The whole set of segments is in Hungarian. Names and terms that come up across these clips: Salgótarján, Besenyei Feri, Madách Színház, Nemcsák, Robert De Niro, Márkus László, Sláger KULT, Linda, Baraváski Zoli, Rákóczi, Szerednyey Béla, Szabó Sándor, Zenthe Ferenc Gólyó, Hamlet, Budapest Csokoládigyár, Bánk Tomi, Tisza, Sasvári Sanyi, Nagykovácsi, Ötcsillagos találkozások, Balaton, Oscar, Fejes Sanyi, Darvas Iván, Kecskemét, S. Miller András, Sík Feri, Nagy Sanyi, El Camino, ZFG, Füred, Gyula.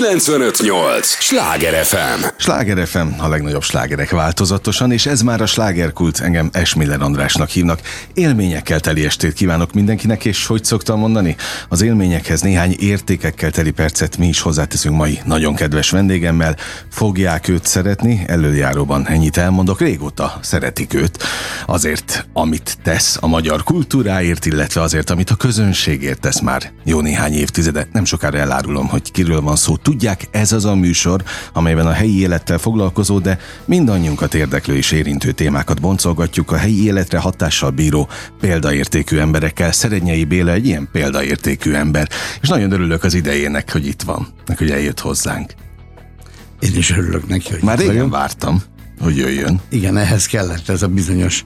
95.8. Sláger FM. Sláger FM, a legnagyobb slágerek változatosan, és ez már a Sláger KULT, engem S. Miller Andrásnak hívnak. Élményekkel teli estét kívánok mindenkinek, és hogy szoktam mondani, az élményekhez néhány értékekkel teli percet mi is hozzáteszünk mai nagyon kedves vendégemmel. Fogják őt szeretni, előjáróban ennyit elmondok, régóta szeretik őt. Azért, amit tesz a magyar kultúráért, illetve azért, amit a közönségért tesz már jó néhány évtizede. Nem sokára elárulom, hogy kiről van szó. Tudják, ez az a műsor, amelyben a helyi élettel foglalkozó, de mindannyiunkat érdeklő és érintő témákat boncolgatjuk a helyi életre hatással bíró példaértékű emberekkel. Szerednyey Béla egy ilyen példaértékű ember, és nagyon örülök az idejének, hogy itt van, hogy eljött hozzánk. Én is örülök neki, hogy már régen vártam, hogy jöjjön. Igen, ehhez kellett ez a bizonyos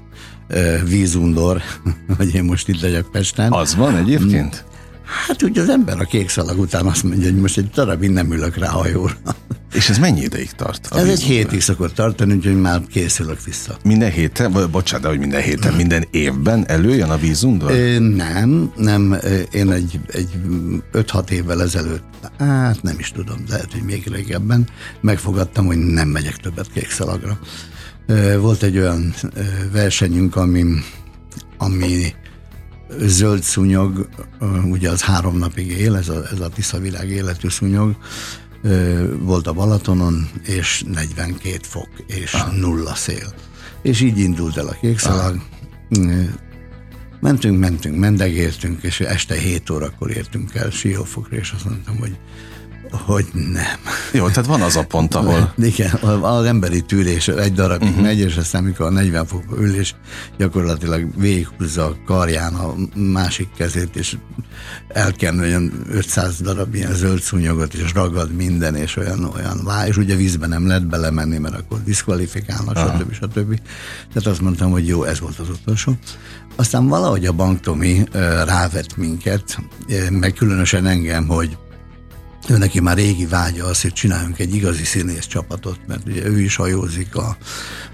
vízundor, hogy én most itt legyek Pesten. Az van egyébként? Hát ugye az ember a kék szalag után azt mondja, hogy most egy darabig nem ülök rá hajóra. És ez mennyi ideig tart? Ez egy hétig szokott tartani, úgyhogy már készülök vissza. Minden héten, minden évben előjön a vízundor? Nem, én egy 5-6 évvel ezelőtt, hát nem is tudom, lehet, hogy még régebben megfogadtam, hogy nem megyek többet kék szalagra. Volt egy olyan versenyünk, ami zöld szúnyog, ugye az 3 napig él, ez a Tisza világ életű szúnyog, volt a Balatonon, és 42 fok, és nulla szél. És így indult el a kékszalag. Mentünk, mendegéltünk, és este 7 órakor értünk el Siófokra, és azt mondtam, hogy nem. Jó, tehát van az a pont, ahol... Igen, az emberi tűrés egy darabig megy, és aztán mikor a 40 fokba ül, és gyakorlatilag végighúzza a karján a másik kezét, és elkenő olyan 500 darab ilyen zöld szúnyogot, és ragad minden, és olyan váj, és ugye vízbe nem lehet belemenni, mert akkor diszkvalifikálnak, stb. Tehát azt mondtam, hogy jó, ez volt az utolsó. Aztán valahogy a Bánk Tomi rávett minket, meg különösen engem, hogy neki már régi vágya az, hogy csináljunk egy igazi színész csapatot, mert ugye ő is hajózik,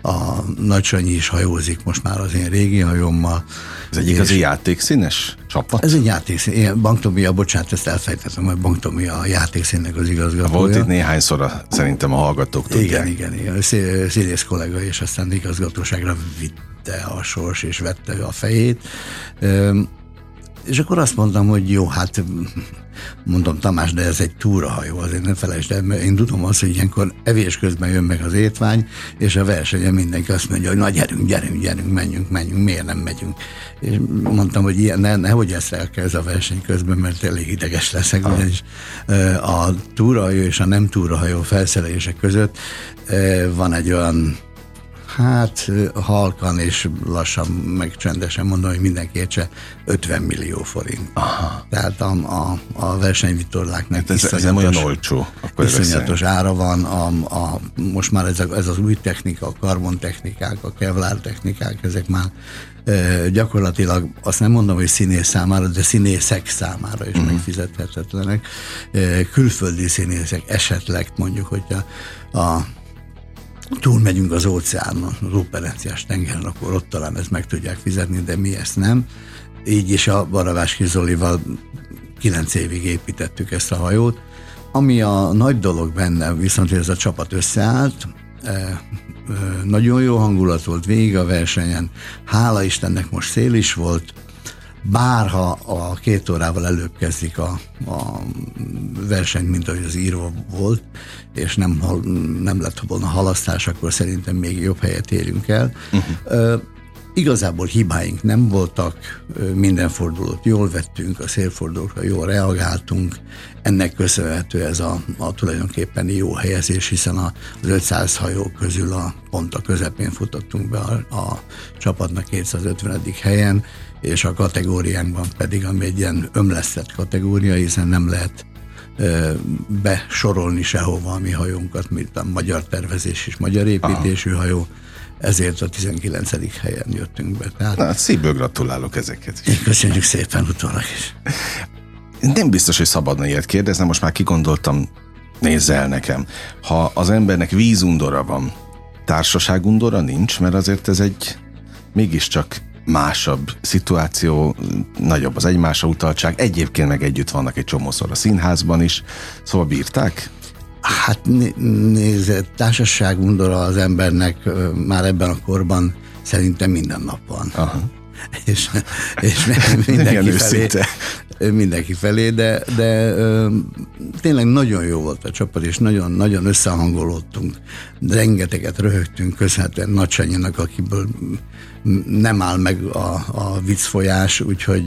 a Nagy Sanyi is hajózik most már az én régi hajommal. Ez egy igazi játékszínes csapat? Ez egy játékszín. Bánk Tomi, ezt elfejtettem, hogy Bánk Tomi a játékszínnek az igazgatója. Volt itt néhányszor, szerintem a hallgatók tudják. Igen. Színész kollega, és aztán igazgatóságra vitte a sors, és vette a fejét. És akkor azt mondtam, hogy jó, hát mondom, Tamás, de ez egy túrahajó, azért ne felejtsd el, mert én tudom azt, hogy ilyenkor evés közben jön meg az étvágy, és a versenyen mindenki azt mondja, hogy na gyerünk, menjünk, miért nem megyünk. És mondtam, hogy nehogy ezt elkezd a verseny közben, mert elég ideges leszek, ugyanis a túrahajó és a nem túrahajó felszerelések között van egy olyan, hát halkan és lassan meg csendesen mondom, hogy mindenkiért se 50 millió forint. Aha. Tehát a versenyvitorláknak ez olyan olcsó. Iszonyatos ára van. Most már ez az új technika, a karbontechnikák, a kevlár technikák, ezek már gyakorlatilag azt nem mondom, hogy színész számára, de színészek számára is megfizethetetlenek. Külföldi színészek esetleg mondjuk, hogy túlmegyünk az óceánon, az operáciás tengeren, akkor ott talán ezt meg tudják fizetni, de mi ezt nem. Így is a Baraváski Zolival 9 évig építettük ezt a hajót. Ami a nagy dolog benne, viszont hogy ez a csapat összeállt, nagyon jó hangulat volt végig a versenyen, hála Istennek most szél is volt, bárha a 2 órával előbb kezdik a versenyt, mint ahogy az írva volt, és nem lett volna halasztás, akkor szerintem még jobb helyet érünk el. Igazából hibáink nem voltak, minden fordulót jól vettünk, a szélfordulókra jól reagáltunk, ennek köszönhető ez a tulajdonképpen jó helyezés, hiszen az 500 hajó közül pont a közepén futottunk be a csapatnak 250. helyen, és a kategóriánkban pedig, ami egy ilyen ömlesztett kategória, hiszen nem lehet besorolni sehova a mi hajónkat, mint a magyar tervezés és magyar építésű hajó, ezért a 19. helyen jöttünk be. Tehát... Na, szívből gratulálok ezeket is. Köszönjük szépen utólag is. Nem biztos, hogy szabadna ilyet kérdeznem, most már kigondoltam, nézzel nekem. Ha az embernek vízundora van, társaságundora nincs, mert azért ez egy mégiscsak másabb szituáció, nagyobb az egymásra utaltság, egyébként meg együtt vannak egy csomószor a színházban is, szóval bírták? Hát nézd, társaságundora az embernek már ebben a korban szerintem minden nap van. Aha. És mindenki felé, de tényleg nagyon jó volt a csapat, és nagyon összehangolódtunk. Rengeteget röhögtünk, köszönhetően Nagy Sanyinak, akiből nem áll meg a viccfolyás, úgyhogy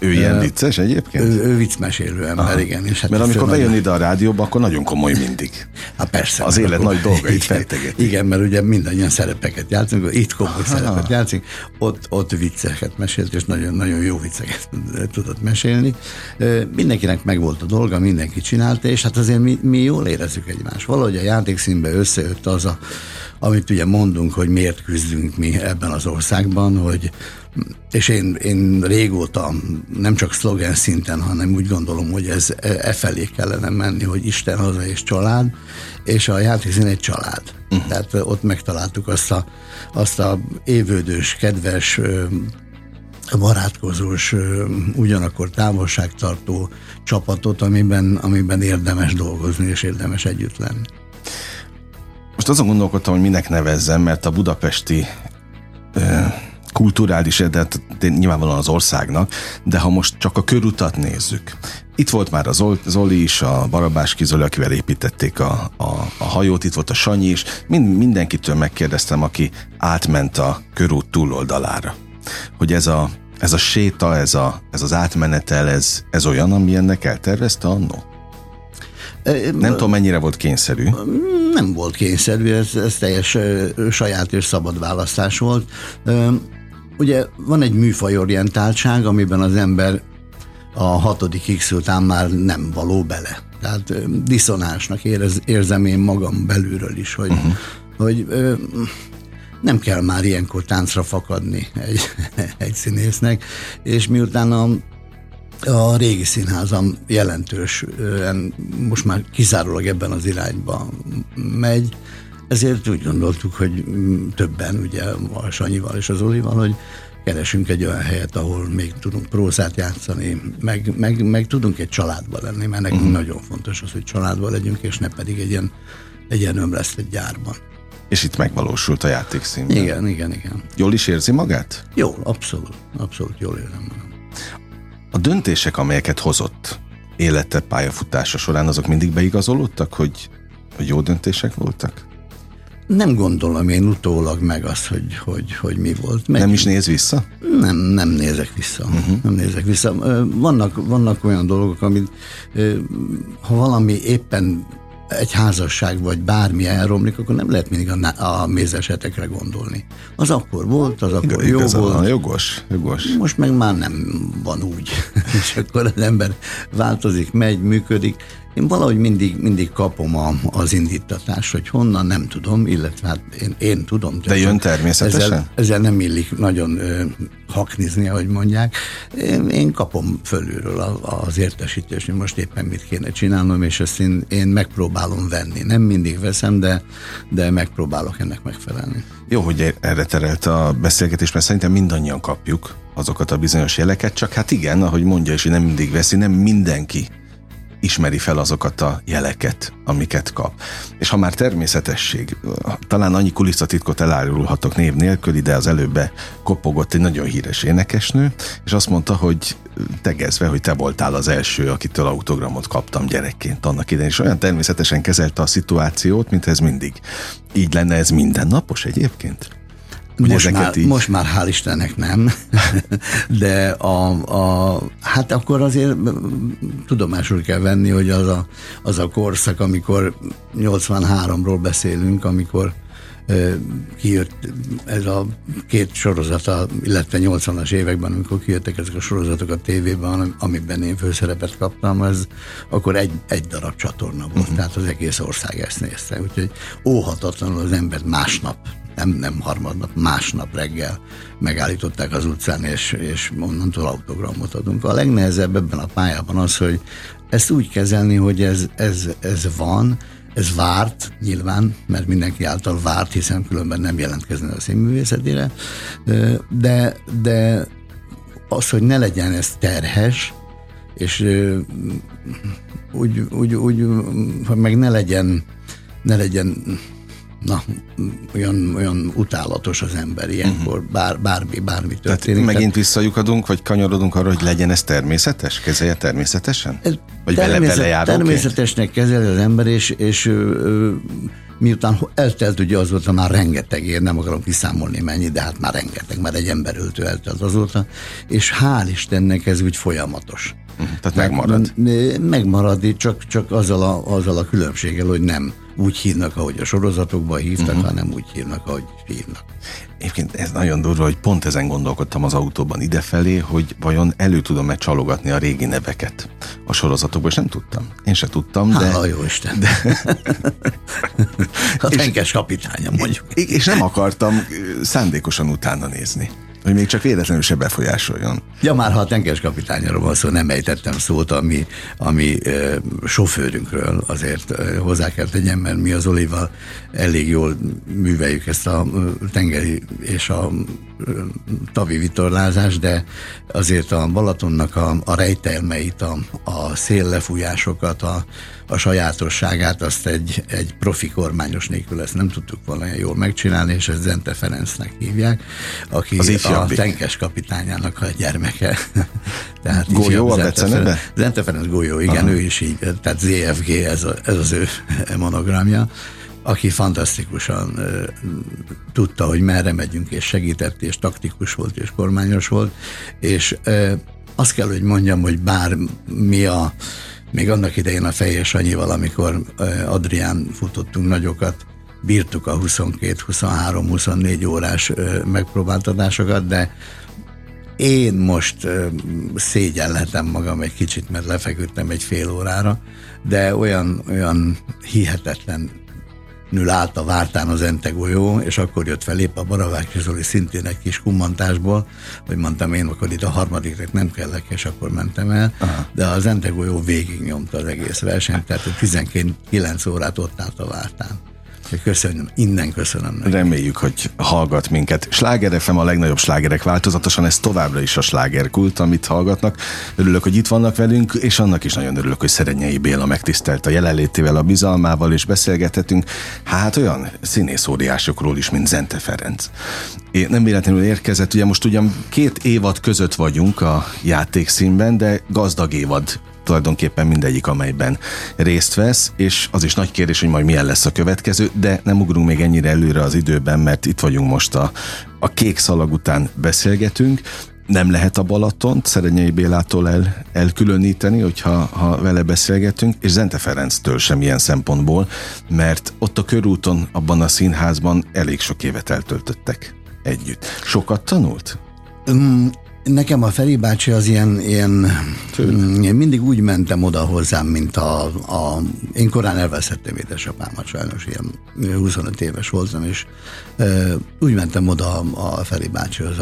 ő ilyen vicces egyébként? Ő viccmesélő ember, aha, igen. Hát mert amikor bejön ide a rádióba, akkor nagyon komoly mindig. Hát persze. Az élet nagy dolgait fejtegeti. Igen, mert ugye mindannyian szerepeket játszunk, itt komoly szerepet játszunk, ott vicceket mesélt, és nagyon jó vicceket tudott mesélni. Mindenkinek megvolt a dolga, mindenki csinálta, és hát azért mi jól érezzük egymást. Valahogy a játékszínben összejött az, amit ugye mondunk, hogy miért küzdünk mi ebben az országban, hogy és én régóta nem csak szlogen szinten, hanem úgy gondolom, hogy ez felé kellene menni, hogy Isten, haza és család, és a játékszín egy család. Uh-huh. Tehát ott megtaláltuk azt a évődős, kedves, barátkozós, ugyanakkor távolságtartó csapatot, amiben érdemes dolgozni és érdemes együtt lenni. Most azon gondolkodtam, hogy minek nevezzem, mert a budapesti kulturális eredet nyilvánvalóan az országnak, de ha most csak a körutat nézzük. Itt volt már a Zoli is, a Baraváski Zoli, akivel építették a hajót, itt volt a Sanyi is. Mindenkitől megkérdeztem, aki átment a körút túloldalára. Hogy ez a séta, ez az átmenetel, ez olyan, ami ennek eltervezte annó? Nem tudom, mennyire volt kényszerű. Nem volt kényszerű, ez teljes saját és szabad választás volt. Ugye van egy műfajorientáltság, amiben az ember a 6. X után már nem való bele. Tehát diszonánsnak érzem én magam belülről is, hogy, uh-huh, hogy nem kell már ilyenkor táncra fakadni egy színésznek, és miután a régi színházam jelentősen most már kizárólag ebben az irányba megy, ezért úgy gondoltuk, hogy többen, ugye a Sanyival és az Olival, hogy keresünk egy olyan helyet, ahol még tudunk prózát játszani, meg tudunk egy családban lenni, mert nekünk nagyon fontos az, hogy családban legyünk, és ne pedig egy ilyen ömlesztett gyárban. És itt megvalósult a játékszínben. Igen. Jól is érzi magát? Jól, abszolút jól érzem magam. A döntések, amelyeket hozott élete pályafutása során, azok mindig beigazolódtak, hogy jó döntések voltak? Nem gondolom én utólag meg azt, hogy mi volt. Megyünk. Nem is néz vissza? Nem nézek vissza. Uh-huh. Nem nézek vissza. Vannak olyan dolgok, amit ha valami éppen egy házasság vagy bármi elromlik, akkor nem lehet mindig a mézesetekre gondolni. Az akkor volt, az akkor jó volt. Jogos. Most meg már nem van úgy. És akkor az ember változik, megy, működik. Én valahogy mindig kapom az indítatást, hogy honnan, nem tudom, illetve hát én tudom. De jön természetesen? Ezzel nem illik nagyon haknizni, ahogy mondják. Én kapom fölülről az értesítést, hogy most éppen mit kéne csinálnom, és ezt én megpróbálom venni. Nem mindig veszem, de megpróbálok ennek megfelelni. Jó, hogy erre terelt a beszélgetés, mert szerintem mindannyian kapjuk azokat a bizonyos jeleket, csak hát igen, ahogy mondja is, hogy nem mindig veszi, nem mindenki ismeri fel azokat a jeleket, amiket kap. És ha már természetesség, talán annyi kulisszatitkot elárulhatok név nélkül, de az előbb kopogott egy nagyon híres énekesnő, és azt mondta, hogy tegezve, hogy te voltál az első, akitől autogramot kaptam gyerekként annak idején, és olyan természetesen kezelte a szituációt, mint ez mindig. Így lenne ez mindennapos egyébként? Most már hál' Istennek nem, de hát akkor azért tudomásul kell venni, hogy az a korszak, amikor 83-ról beszélünk, amikor kijött ez a két sorozata, illetve 80-as években, amikor kijöttek ezek a sorozatok a tévében, amiben én főszerepet kaptam, ez akkor egy darab csatorna volt, uh-huh, tehát az egész ország ezt nézte, úgyhogy óhatatlanul az ember másnap, nem harmadnap, másnap reggel megállították az utcán, és onnantól autogramot adunk. A legnehezebb ebben a pályában az, hogy ezt úgy kezelni, hogy ez van, ez várt nyilván, mert mindenki által várt, hiszen különben nem jelentkezne a színművészetére, de az, hogy ne legyen ez terhes, és úgy meg ne legyen na, olyan utálatos az ember ilyenkor, bármi történik. Tehát megint visszajukadunk, vagy kanyarodunk arra, hogy legyen ez természetes? Kezelje természetesen? Vagy természetesnek kezeli az ember, és miután eltelt, ugye azóta már rengeteg ér, nem akarom kiszámolni mennyi, de hát már rengeteg, már egy emberöltő eltelt azóta, és hál' Istennek ez úgy folyamatos. Tehát megmarad. Megmarad, csak azzal a különbséggel, hogy nem úgy hívnak, ahogy a sorozatokban hívtak, hanem úgy hívnak, ahogy hívnak. Egyébként ez nagyon durva, hogy pont ezen gondolkodtam az autóban idefelé, hogy vajon elő tudom-e csalogatni a régi neveket a sorozatokban, és nem tudtam. Én se tudtam, de... Hála jó Isten! De... a tenkes kapitánya mondjuk. És nem akartam szándékosan utána nézni, hogy még csak véletlenül se befolyásoljon. Ja, már ha a tenkes kapitányról van szó, nem ejtettem szót, ami sofőrünkről azért hozzá kell tegyem, mert mi az Olival elég jól műveljük ezt a tengeri és a tavi vitorlázást, de azért a Balatonnak a rejtelmeit, a széllefújásokat, a sajátosságát, azt egy profi kormányos nélkül ezt nem tudtuk volna jól megcsinálni, és ezt Zenthe Ferencnek hívják, aki a tenkes kapitányának a gyermeke. Tehát Gólyó a beceneve? Zenthe Ferenc Gólyó, igen, Ő is így, tehát ZFG, ez az ő monogramja, aki fantasztikusan tudta, hogy merre megyünk, és segített, és taktikus volt, és kormányos volt, és azt kell, hogy mondjam, hogy még annak idején a Fejes Sanyival, amikor Adrián futottunk nagyokat, bírtuk a 22-23-24 órás megpróbáltatásokat, de én most szégyellhetem magam egy kicsit, mert lefeküdtem egy fél órára, de olyan hihetetlenül állt a vártán az Zenthe golyó, és akkor jött felép a Baraváski Zoli szintén egy kis kummantásból, hogy mondtam én, akkor itt a harmadiknak nem kellek, és akkor mentem el, de a Zenthe golyó végignyomta az egész versenyt, tehát 19 órát ott állt a vártán. Köszönöm, innen köszönöm neki. Reméljük, hogy hallgat minket. Sláger FM, a legnagyobb slágerek változatosan, ez továbbra is a Sláger Kult, amit hallgatnak. Örülök, hogy itt vannak velünk, és annak is nagyon örülök, hogy Szerednyey Béla megtisztelt a jelenlétével, a bizalmával, és beszélgethetünk hát olyan színész óriásokról is, mint Zenthe Ferenc. Én nem véletlenül érkezett, ugye most ugyan 2 évad között vagyunk a Játékszínben, de gazdag évad tulajdonképpen mindegyik, amelyben részt vesz, és az is nagy kérdés, hogy majd milyen lesz a következő, de nem ugrunk még ennyire előre az időben, mert itt vagyunk most a kék szalag után beszélgetünk. Nem lehet a Balatont Szerednyey Bélától elkülöníteni, hogyha vele beszélgetünk, és Zenthe Ferenctől sem ilyen szempontból, mert ott a körúton, abban a színházban elég sok évet eltöltöttek együtt. Sokat tanult? Nekem a Feri bácsi az én mindig úgy mentem oda hozzám, mint én korán elvesztettem édesapámat, sajnos ilyen 25 éves voltam, és úgy mentem oda a Feri bácsihoz,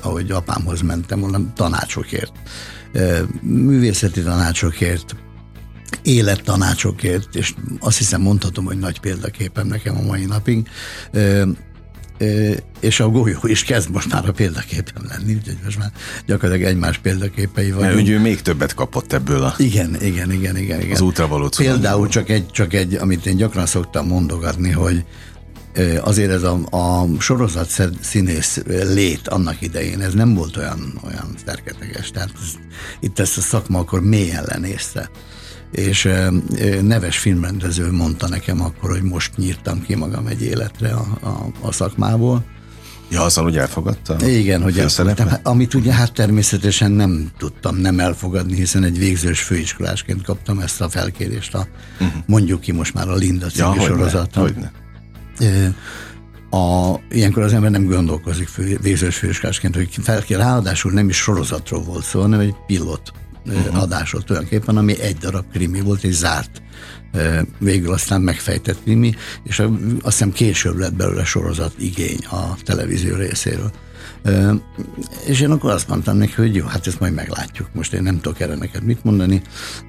ahogy apámhoz mentem, onnan tanácsokért, művészeti tanácsokért, élettanácsokért, és azt hiszem mondhatom, hogy nagy példaképem nekem a mai napig, és a golyó is kezd most már a példaképem lenni, úgyhogy most már gyakorlatilag egymás példaképei vagyunk. Mert ugye még többet kapott ebből a... Igen. Az útravaló cunamiból. Például csak egy, amit én gyakran szoktam mondogatni, hogy azért ez a sorozat színész lét annak idején, ez nem volt olyan szerketeges, tehát itt ezt a szakma akkor mélyen lenézte. És neves filmrendező mondta nekem akkor, hogy most nyírtam ki magam egy életre a szakmából. Ja, azzal úgy elfogadta? Igen, hogy elfogadtam. Amit ugye hát természetesen nem tudtam nem elfogadni, hiszen egy végzős főiskolásként kaptam ezt a felkérést, mondjuk ki most már a Linda című sorozattal. Ilyenkor az ember nem gondolkozik végzős főiskolásként, hogy felkér, ráadásul nem is sorozatról volt szó, hanem egy pilot adásról tulajdonképpen, ami egy darab krimi volt, és zárt. Végül aztán megfejtett krimi, és azt hiszem később lett belőle sorozat igény a televízió részéről. És én akkor azt mondtam neki, hogy jó, hát ezt majd meglátjuk. Most én nem tudok erre neked mit mondani.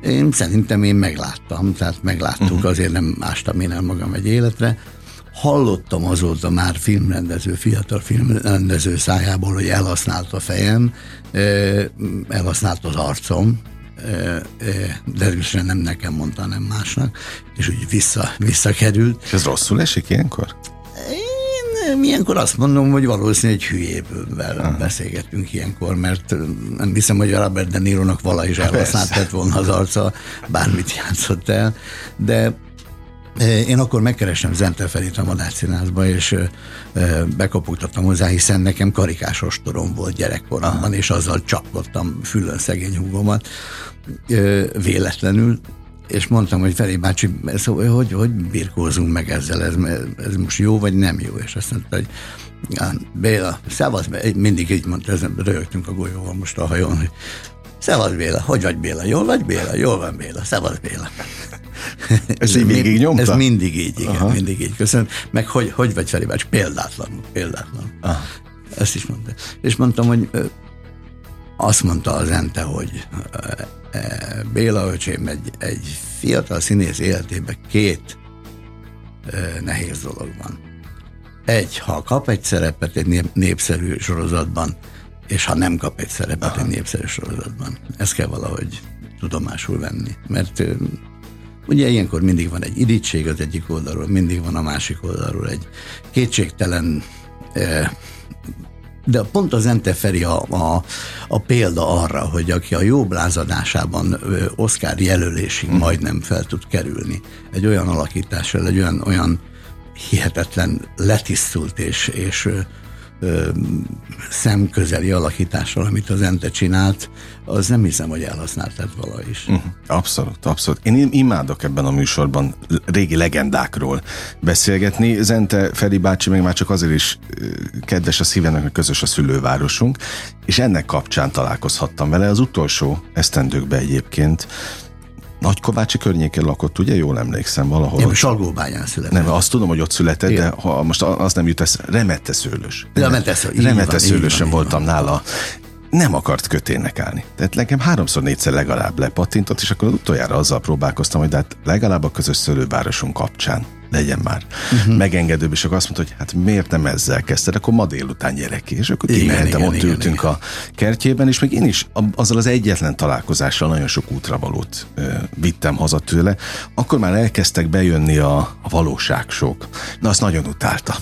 Én szerintem megláttam, tehát megláttuk, azért nem ástam én el magam egy életre. Hallottam azóta már fiatal filmrendező szájából, hogy elhasznált a fejem, elhasznált az arcom, derűsre nem nekem mondta, hanem másnak, és úgy visszakerült. És ez rosszul esik ilyenkor? Én ilyenkor azt mondom, hogy valószínűleg egy hülyével beszélgetünk ilyenkor, mert nem hiszem, hogy a Robert De Nironak vala is elhasználtett volna az arca, bármit játszott el, de én akkor megkerestem Zenthe Ferit a Madách színházba, és bekapogtattam hozzá, hiszen nekem karikás ostorom volt gyerekkoromban, és azzal csapkodtam fülön szegény húgomat véletlenül, és mondtam, hogy Feri bácsi, hogy birkózunk meg ezzel, ez most jó vagy nem jó? És azt mondta, hogy Béla, szevasz, mindig így mondta, rögtünk a Golyóval most a hajón, hogy szevasz Béla, hogy vagy Béla, jól vagy Béla, jól van Béla, szevasz Béla. Ez mindig nyomta? Ez mindig így, igen, aha, mindig így. Köszönöm. Meg hogy vagy Feri bácsi? Példátlanul. Aha. Ezt is mondta. És mondtam, hogy azt mondta az Zenthe, hogy Béla öcsém, egy fiatal színész életében két nehéz dolog van. Egy, ha kap egy szerepet egy népszerű sorozatban, és ha nem kap egy szerepet aha, egy népszerű sorozatban. Ezt kell valahogy tudomásul venni. Mert ugye ilyenkor mindig van egy irítség az egyik oldalról, mindig van a másik oldalról egy kétségtelen, de pont a Zenthe Feri a példa arra, hogy aki a jó blázadásában Oscar jelölésig majdnem fel tud kerülni. Egy olyan alakítással, egy olyan hihetetlen letisztult és szemközeli alakítással, amit az Zenthe csinált, az nem hiszem, hogy elhasználtad vala is. Abszolút. Én imádok ebben a műsorban régi legendákról beszélgetni. Zenthe Feri bácsi még már csak azért is kedves a szívenek, hogy közös a szülővárosunk, és ennek kapcsán találkozhattam vele az utolsó esztendőkben egyébként. Nagykovácsi környékén lakott, ugye? Jól emlékszem valahol. Nem, Salgóbányán született. Nem, azt tudom, hogy ott született, igen. De ha most az nem jut eszembe. Remeteszőlős. Remeteszőlősen voltam nála. Nem akart kötének állni. Tehát nekem 3-4-szer legalább lepattintott, és akkor utoljára azzal próbálkoztam, hogy de hát legalább a közös szülővárosunk kapcsán legyen már megengedőbb, és akkor azt mondta, hogy hát miért nem ezzel kezdted, akkor ma délután gyere ki, és akkor kimentem, ott ültünk a kertjében, és még én is azzal az egyetlen találkozással nagyon sok útravalót vittem haza tőle, akkor már elkezdtek bejönni a valóságsók. Na, azt nagyon utálta.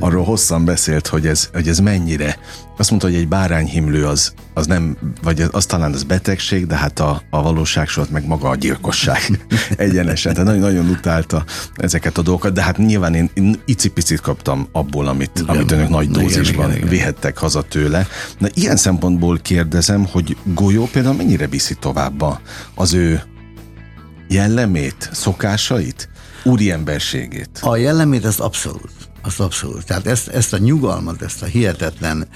Arról hosszan beszélt, hogy ez mennyire. Azt mondta, hogy egy bárányhimlő az nem, vagy az talán az betegség, de hát a valóság sokat meg maga a gyilkosság egyenesen. Tehát nagyon-nagyon utálta ezeket a dolgokat, de hát nyilván én icipicit kaptam abból, amit önök nagy dózisban vihettek haza tőle. Na, ilyen szempontból kérdezem, hogy Golyó például mennyire viszi tovább az ő jellemét, szokásait, úriemberségét? A jellemét az abszolút. Tehát ezt a nyugalmat, ezt a hihetetlen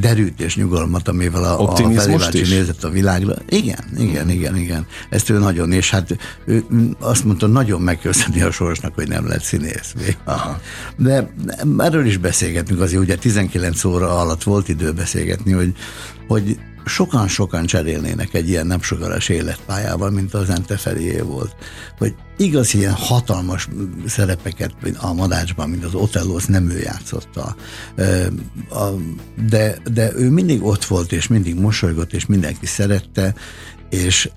derűt és nyugalmat, amivel a Feri bácsi nézett a világra. Igen. Ezt ő nagyon, és hát ő azt mondta, nagyon megköszöni a sorsnak, hogy nem lett színész. Aha. De erről is beszélgetünk azért, ugye 19 óra alatt volt idő beszélgetni, hogy sokan cserélnének egy ilyen nem sokaras életpályával, mint az Zenthe Ferié volt. Hogy igaz, ilyen hatalmas szerepeket a Madácsban, mint az Otello, nem ő játszotta. De ő mindig ott volt, és mindig mosolygott, és mindenki szerette, és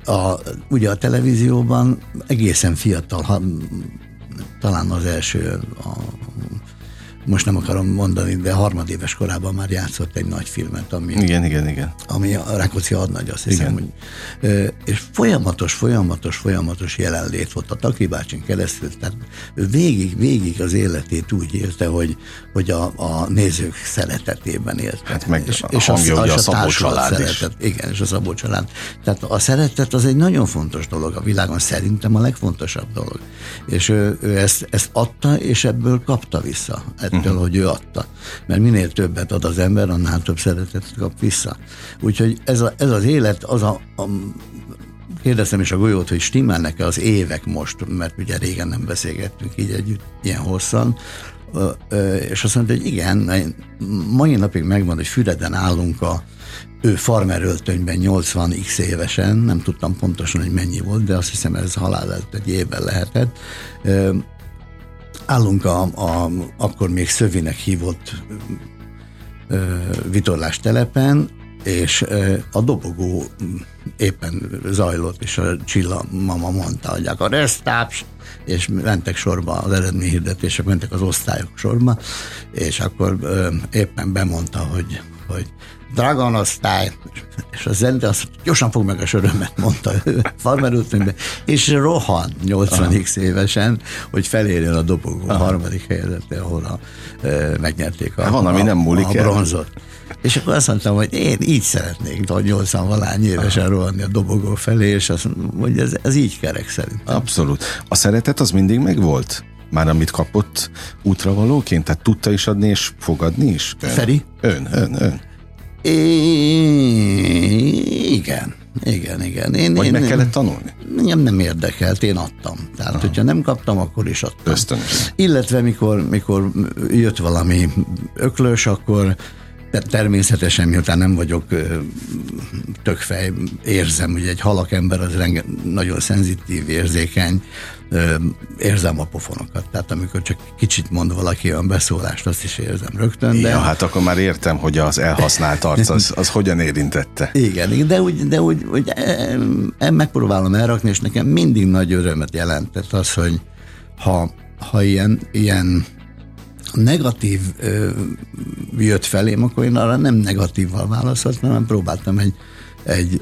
ugye a televízióban egészen fiatal, talán az első most nem akarom mondani, de 3. éves korában már játszott egy nagy filmet, ami ami a Rákóczi hadnagy, azt hiszem, hogy, és folyamatos jelenlét volt a Takri bácsin keresztül, tehát végig az életét úgy élte, hogy a nézők szeretetében élte. Hát meg és a Szabó család is. Igen, és a Szabó család. Tehát a szeretet az egy nagyon fontos dolog a világon, szerintem a legfontosabb dolog. És ő ezt adta, és ebből kapta vissza. Ettől, hogy ő adta. Mert minél többet ad az ember, annál több szeretetet kap vissza. Úgyhogy ez az élet, kérdeztem is a Golyót, hogy stimmelnek-e az évek most, mert ugye régen nem beszélgettünk így együtt ilyen hosszan, és azt mondta, hogy igen, mai napig megvan, hogy Füreden állunk ő farmeröltönyben 80x évesen, nem tudtam pontosan, hogy mennyi volt, de azt hiszem ez halál előtt egy évvel lehetett, állunk akkor még Szővinek hívott vitorlástelepen, és a dobogó éppen zajlott, és a Csilla mama mondta, hogy akkor ezt táps, és mentek sorba az eredményhirdetések, mentek az osztályok sorba, és akkor éppen bemondta, hogy Dragon osztály, és a Zenthe azt gyorsan fog meg a sörömet, mondta ő, farmerültünkbe, és rohan 80x évesen, hogy felérjen a dobogó harmadik helyzetre, ahol megnyerték a bronzot. És akkor azt mondtam, hogy én így szeretnék 80-valány évesen rohanni a dobogó felé, és azt mondja, ez így kerek szerintem. Abszolút. A szeretet az mindig megvolt? Már amit kapott útravalóként? Tehát tudta is adni, és fogadni is? Feri? Ön. Igen. Vagy meg kellett tanulni? Engem nem érdekelt, én adtam. Tehát, hogyha nem kaptam, akkor is adtam. Ösztönösen. Illetve mikor jött valami öklös, akkor természetesen, miután nem vagyok tökfej, érzem, hogy egy halak ember az nagyon szenzitív, érzékeny, érzem a pofonokat. Tehát amikor csak kicsit mond valaki olyan beszólást, azt is érzem rögtön. De... Ja, hát akkor már értem, hogy az elhasznált arc, az hogyan érintette. Igen, de úgy megpróbálom elrakni, és nekem mindig nagy örömet jelentett az, hogy ha ilyen negatív jött felém, akkor én arra nem negatívval válaszoltam, hanem próbáltam egy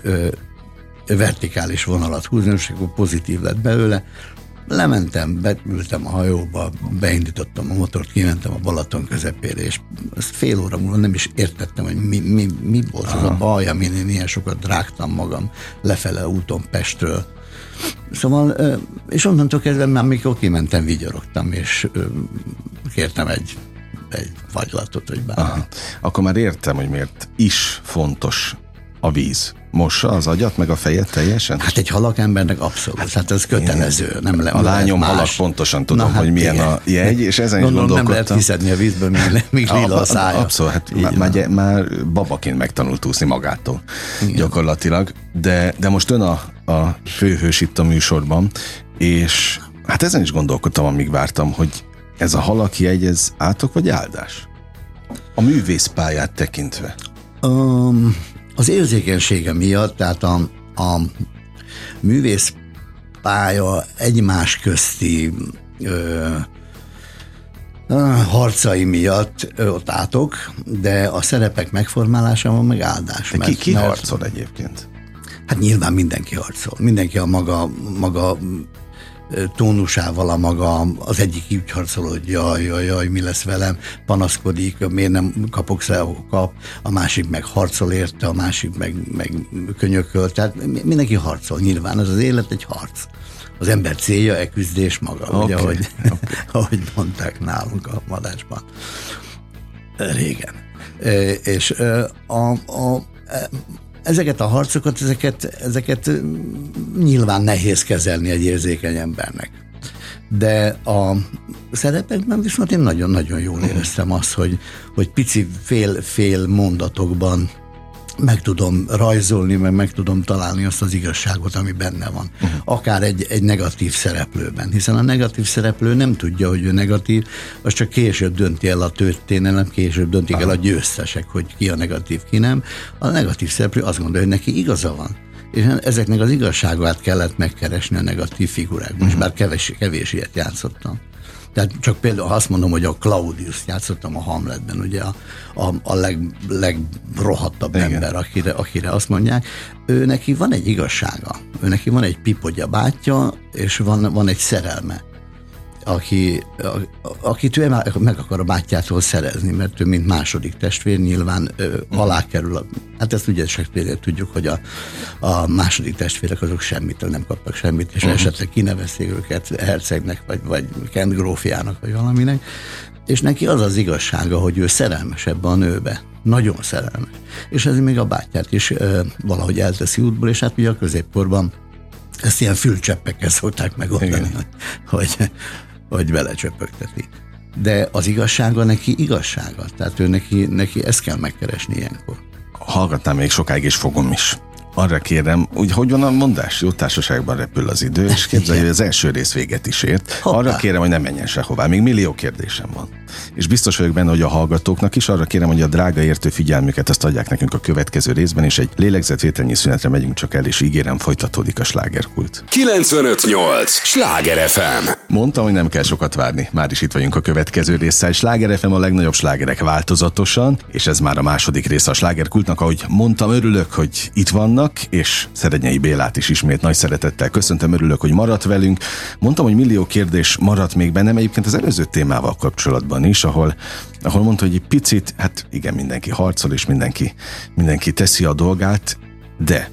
vertikális vonalat húzni, és akkor pozitív lett belőle. Lementem, beültem a hajóba, beindítottam a motort, kimentem a Balaton közepére, és fél óra múlva nem is értettem, hogy mi volt az a baj, amin én ilyen sokat rágtam magam lefele úton Pestről. Szóval, és onnantól kezdve már mikor kimentem, vigyorogtam, és kértem egy fagylatot, hogy bármi. Akkor már értem, hogy miért is fontos a víz. Mossa az agyat, meg a fejet teljesen? Hát egy halak embernek abszolút, hát ez kötelező. A lányom halak, pontosan tudom, hogy milyen a jegy, és ezen is gondolkodtam. Nem lehet kiszedni a vízből, még lila a szája. Abszolút, hát már babaként megtanult úszni magától, igen, gyakorlatilag. De most ön a főhős itt a műsorban, és hát ezen is gondolkodtam, amíg vártam, hogy ez a halak jegy, ez átok vagy áldás? A művészpályát tekintve. Az érzékenysége miatt, tehát a művészpálya egymás közti harcai miatt ott átok, de a szerepek megformálásában meg áldás. De ki harcol egyébként? Hát nyilván mindenki harcol. Mindenki a maga tónusával, a maga, az egyik így harcol, hogy jaj, mi lesz velem, panaszkodik, miért nem kapok szá, kap, a másik meg harcol érte, a másik meg könyököl, tehát mindenki harcol, nyilván, ez az élet egy harc. Az ember célja, küzdés maga, ugye, ahogy mondták nálunk a Madásban régen. És ezeket a harcokat, ezeket nyilván nehéz kezelni egy érzékeny embernek. De a szerepekben viszont én nagyon-nagyon jól éreztem azt, hogy pici fél mondatokban meg tudom rajzolni, meg tudom találni azt az igazságot, ami benne van. Akár egy negatív szereplőben. Hiszen a negatív szereplő nem tudja, hogy ő negatív, az csak később dönti el a történelem, később döntik el a győztesek, hogy ki a negatív, ki nem. A negatív szereplő azt gondolja, hogy neki igaza van. És ezeknek az igazságát kellett megkeresni a negatív figurákban, és bár kevés ilyet játszottam. Tehát csak például azt mondom, hogy a Claudius játszottam a Hamletben, ugye a legrohadtabb ember, akire azt mondják, ő neki van egy igazsága, ő neki van egy pipogya bátyja, és van egy szerelme, akit ő meg akar a bátyjától szerezni, mert ő mint második testvér nyilván alá kerül. Hát ezt ugye tudjuk, hogy a második testvérek azok semmit, nem kaptak semmit, és esetleg kinevezték őket hercegnek, vagy Kent grófjának, vagy valaminek. És neki az az igazsága, hogy ő szerelmes ebbe a nőbe. Nagyon szerelmes. És ez még a bátyját is valahogy elteszi útból, és hát ugye a középkorban ezt ilyen fülcseppekkel szokták megoldani, hogy belecsöpögteti. De az igazsága neki igazsága, tehát ő neki ezt kell megkeresni ilyenkor. Hallgatnám még sokáig, és fogom is. Arra kérem, úgy hogy van a mondás? Jó társaságban repül az idő, és képzelj, hogy az első rész véget is ért. Hoppá. Arra kérem, hogy ne menjen sehová, még millió kérdésem van. és biztos vagyok benne, hogy a hallgatóknak is. Arra kérem, hogy a drága értő figyelmüket azt adják nekünk a következő részben, és egy lélegzetvételnyi szünetre megyünk csak el, és ígérem, folytatódik a Sláger Kult. 95.8 Sláger FM. Mondtam, hogy nem kell sokat várni. Már is itt vagyunk a következő résszel. Sláger FM, a legnagyobb slágerek változatosan, és ez már a második rész a Sláger Kultnak. Ahogy mondtam, örülök, hogy itt vannak, és Szerednyey Bélát is ismét nagy szeretettel köszöntöm, örülök, hogy maradt velünk. Mondtam, hogy millió kérdés maradt még bennem, egyébként az előző témával kapcsolatban is, ahol mondta, hogy egy picit, hát igen, mindenki harcol, és mindenki teszi a dolgát, de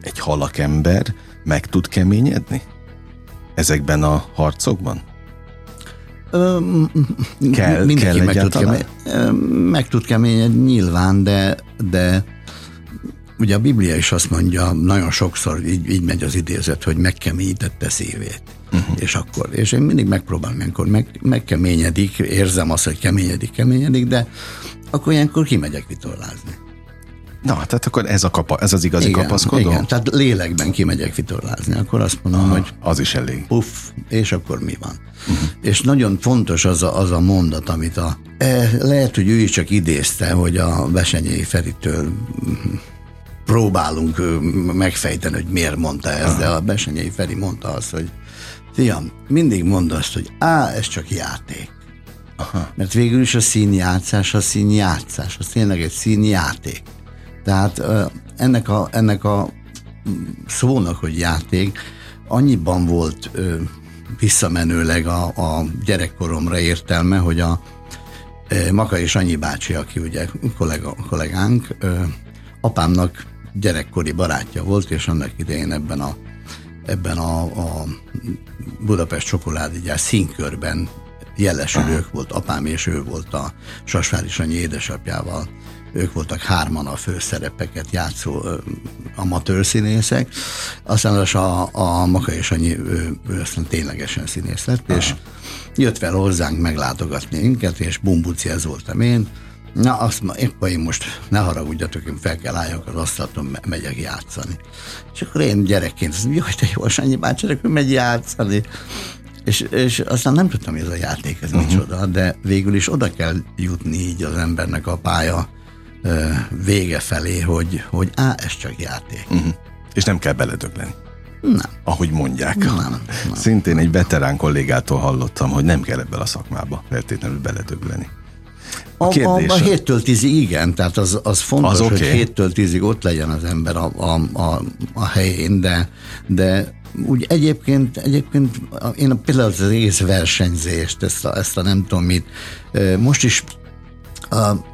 egy halak ember meg tud keményedni ezekben a harcokban? Mindenki meg tud keményedni nyilván, de ugye a Biblia is azt mondja, nagyon sokszor így megy az idézet, hogy megkeményítette szívét. Uh-huh. És én mindig megpróbálom, amikor megkeményedik, érzem azt, hogy keményedik, de akkor ilyenkor kimegyek vitorlázni. Na, tehát akkor ez az igazi kapaszkodó? Igen, tehát lélekben kimegyek vitorlázni, akkor azt mondom, hogy az is elég. Puff, és akkor mi van? Uh-huh. És nagyon fontos az a mondat, amit lehet, hogy ő is csak idézte, hogy a Besenyei Feritől próbálunk megfejteni, hogy miért mondta ezt, de a Besenyei Feri mondta azt, hogy fiam, mindig mondd azt, hogy ez csak játék. Aha. Mert végül is a színjátszás, az tényleg egy színjáték. Tehát ennek a szónak, hogy játék, annyiban volt visszamenőleg a gyerekkoromra értelme, hogy a Maka és Annyi bácsi, aki ugye kollégánk, apámnak gyerekkori barátja volt, és annak idején ebben a Budapest Csokoládigyár színkörben jelesülők volt, apám és ő volt a Sasvári Sanyi édesapjával. Ők voltak hárman a főszerepeket játszó amatőr színészek. Aztán a Maka és Annyi ő aztán ténylegesen színész lett, és jött fel hozzánk meglátogatni minket, és Bumbuci, ez voltam én. Na, én most ne haragudjatok, én fel kell álljak az asztalaton, megyek játszani. És akkor én gyerekként azt mondom, jaj, de jó, Sanyi bácsi, megy játszani. És aztán nem tudtam, hogy ez a játék, ez micsoda, de végül is oda kell jutni így az embernek a pálya vége felé, hogy ez csak játék. Uh-huh. És nem kell beledögleni. Nem. Ahogy mondják. Nem. Szintén egy veterán kollégától hallottam, hogy nem kell ebben a szakmába feltétlenül beledögleni. A 7-től 10-ig igen, tehát az fontos, az okay, hogy 7-től 10-ig ott legyen az ember a helyén, de úgy egyébként én például az részversenyzést, ezt a nem tudom mit, most is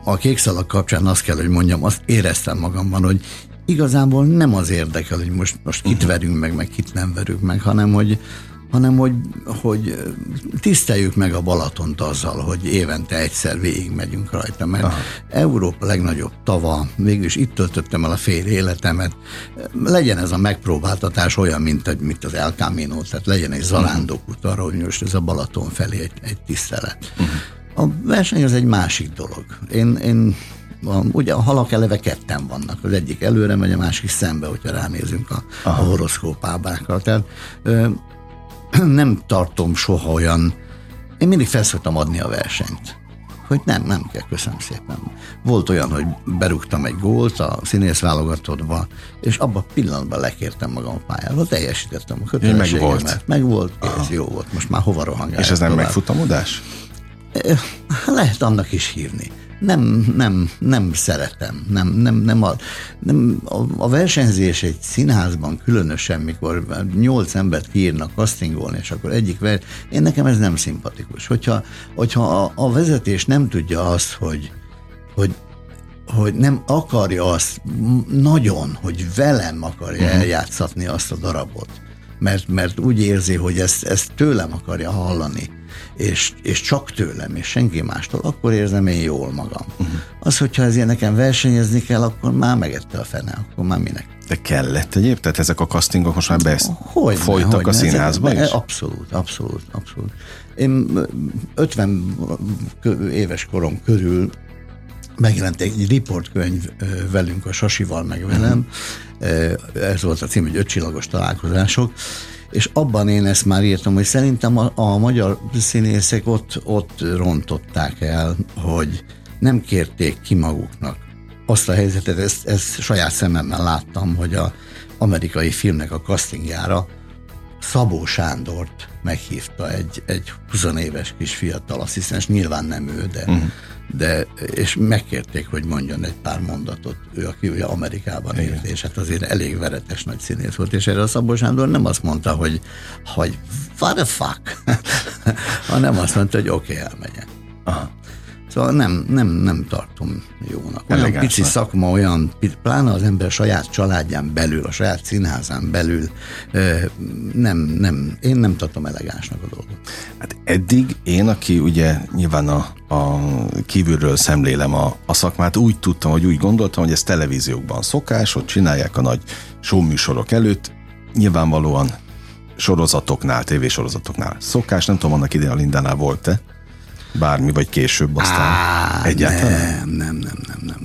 a kékszalag kapcsán azt kell, hogy mondjam, azt éreztem magamban, hogy igazából nem az érdekel, hogy most kit verünk meg kit nem verünk meg, hanem hogy tiszteljük meg a Balatont azzal, hogy évente egyszer végigmegyünk rajta, mert Európa legnagyobb tava, mégis itt töltöttem el a fél életemet, legyen ez a megpróbáltatás olyan, mint az El Camino, tehát legyen egy zarándokút arra, hogy most ez a Balaton felé egy tisztelet. Uh-huh. A verseny az egy másik dolog. Ugye a halak eleve ketten vannak. Az egyik előre megy, a másik szembe, hogyha ránézünk a horoszkópábákra. Tehát nem tartom soha olyan... Én mindig felszoktam adni a versenyt, hogy nem kell, köszönöm szépen. Volt olyan, hogy berúgtam egy gólt a színész válogatottba, és abban a pillanatban lekértem magam a pályára, teljesítettem a kötelességemet. Megvolt, ez jó volt, most már hova rohangáljak. És ez nem tovább megfutamodás? Lehet annak is hívni. Nem szeretem. A versenyzés egy színházban különösen, mikor 8 embert kiírnak castingolni, és akkor nekem ez nem szimpatikus. Hogyha a vezetés nem tudja azt, hogy nem akarja azt nagyon, hogy velem akarja eljátszatni azt a darabot, mert úgy érzi, hogy ezt tőlem akarja hallani, és csak tőlem, és senki mástól, akkor érzem én jól magam. Uh-huh. Az, hogyha ezért nekem versenyezni kell, akkor már megette a fene, akkor már minek. De kellett egyébként? Tehát ezek a castingok most már folytak a színházba is? Abszolút. Én 50 éves korom körül megjelent egy riportkönyv velünk, a Sasival meg velem, ez volt a cím, hogy Ötcsillagos találkozások, és abban én ezt már írtam, hogy szerintem a magyar színészek ott rontották el, hogy nem kérték ki maguknak azt a helyzetet, ezt saját szememmel láttam, hogy az amerikai filmnek a castingjára Szabó Sándort meghívta egy 20 éves kis fiatal asszisztens, nyilván nem ő, de, de és megkérték, hogy mondjon egy pár mondatot, ő, aki ugye Amerikában élt, és hát azért elég veretes nagy színész volt, és erre a Szabó Sándor nem azt mondta, hogy what the fuck, hanem azt mondta, hogy oké, elmegyek. Aha. Szóval nem tartom jónak. Olyan elegáns pici szakma, olyan, pláne az ember saját családján belül, a saját színházán belül, én nem tartom elegánsnak a dolgot. Hát eddig én, aki ugye nyilván a kívülről szemlélem a szakmát, úgy tudtam, vagy úgy gondoltam, hogy ez televíziókban szokás, ott csinálják a nagy showműsorok előtt, nyilvánvalóan sorozatoknál, tévésorozatoknál szokás, nem tudom, annak idén a Lindánál volt-e bármi, vagy később aztán egyáltalán? Nem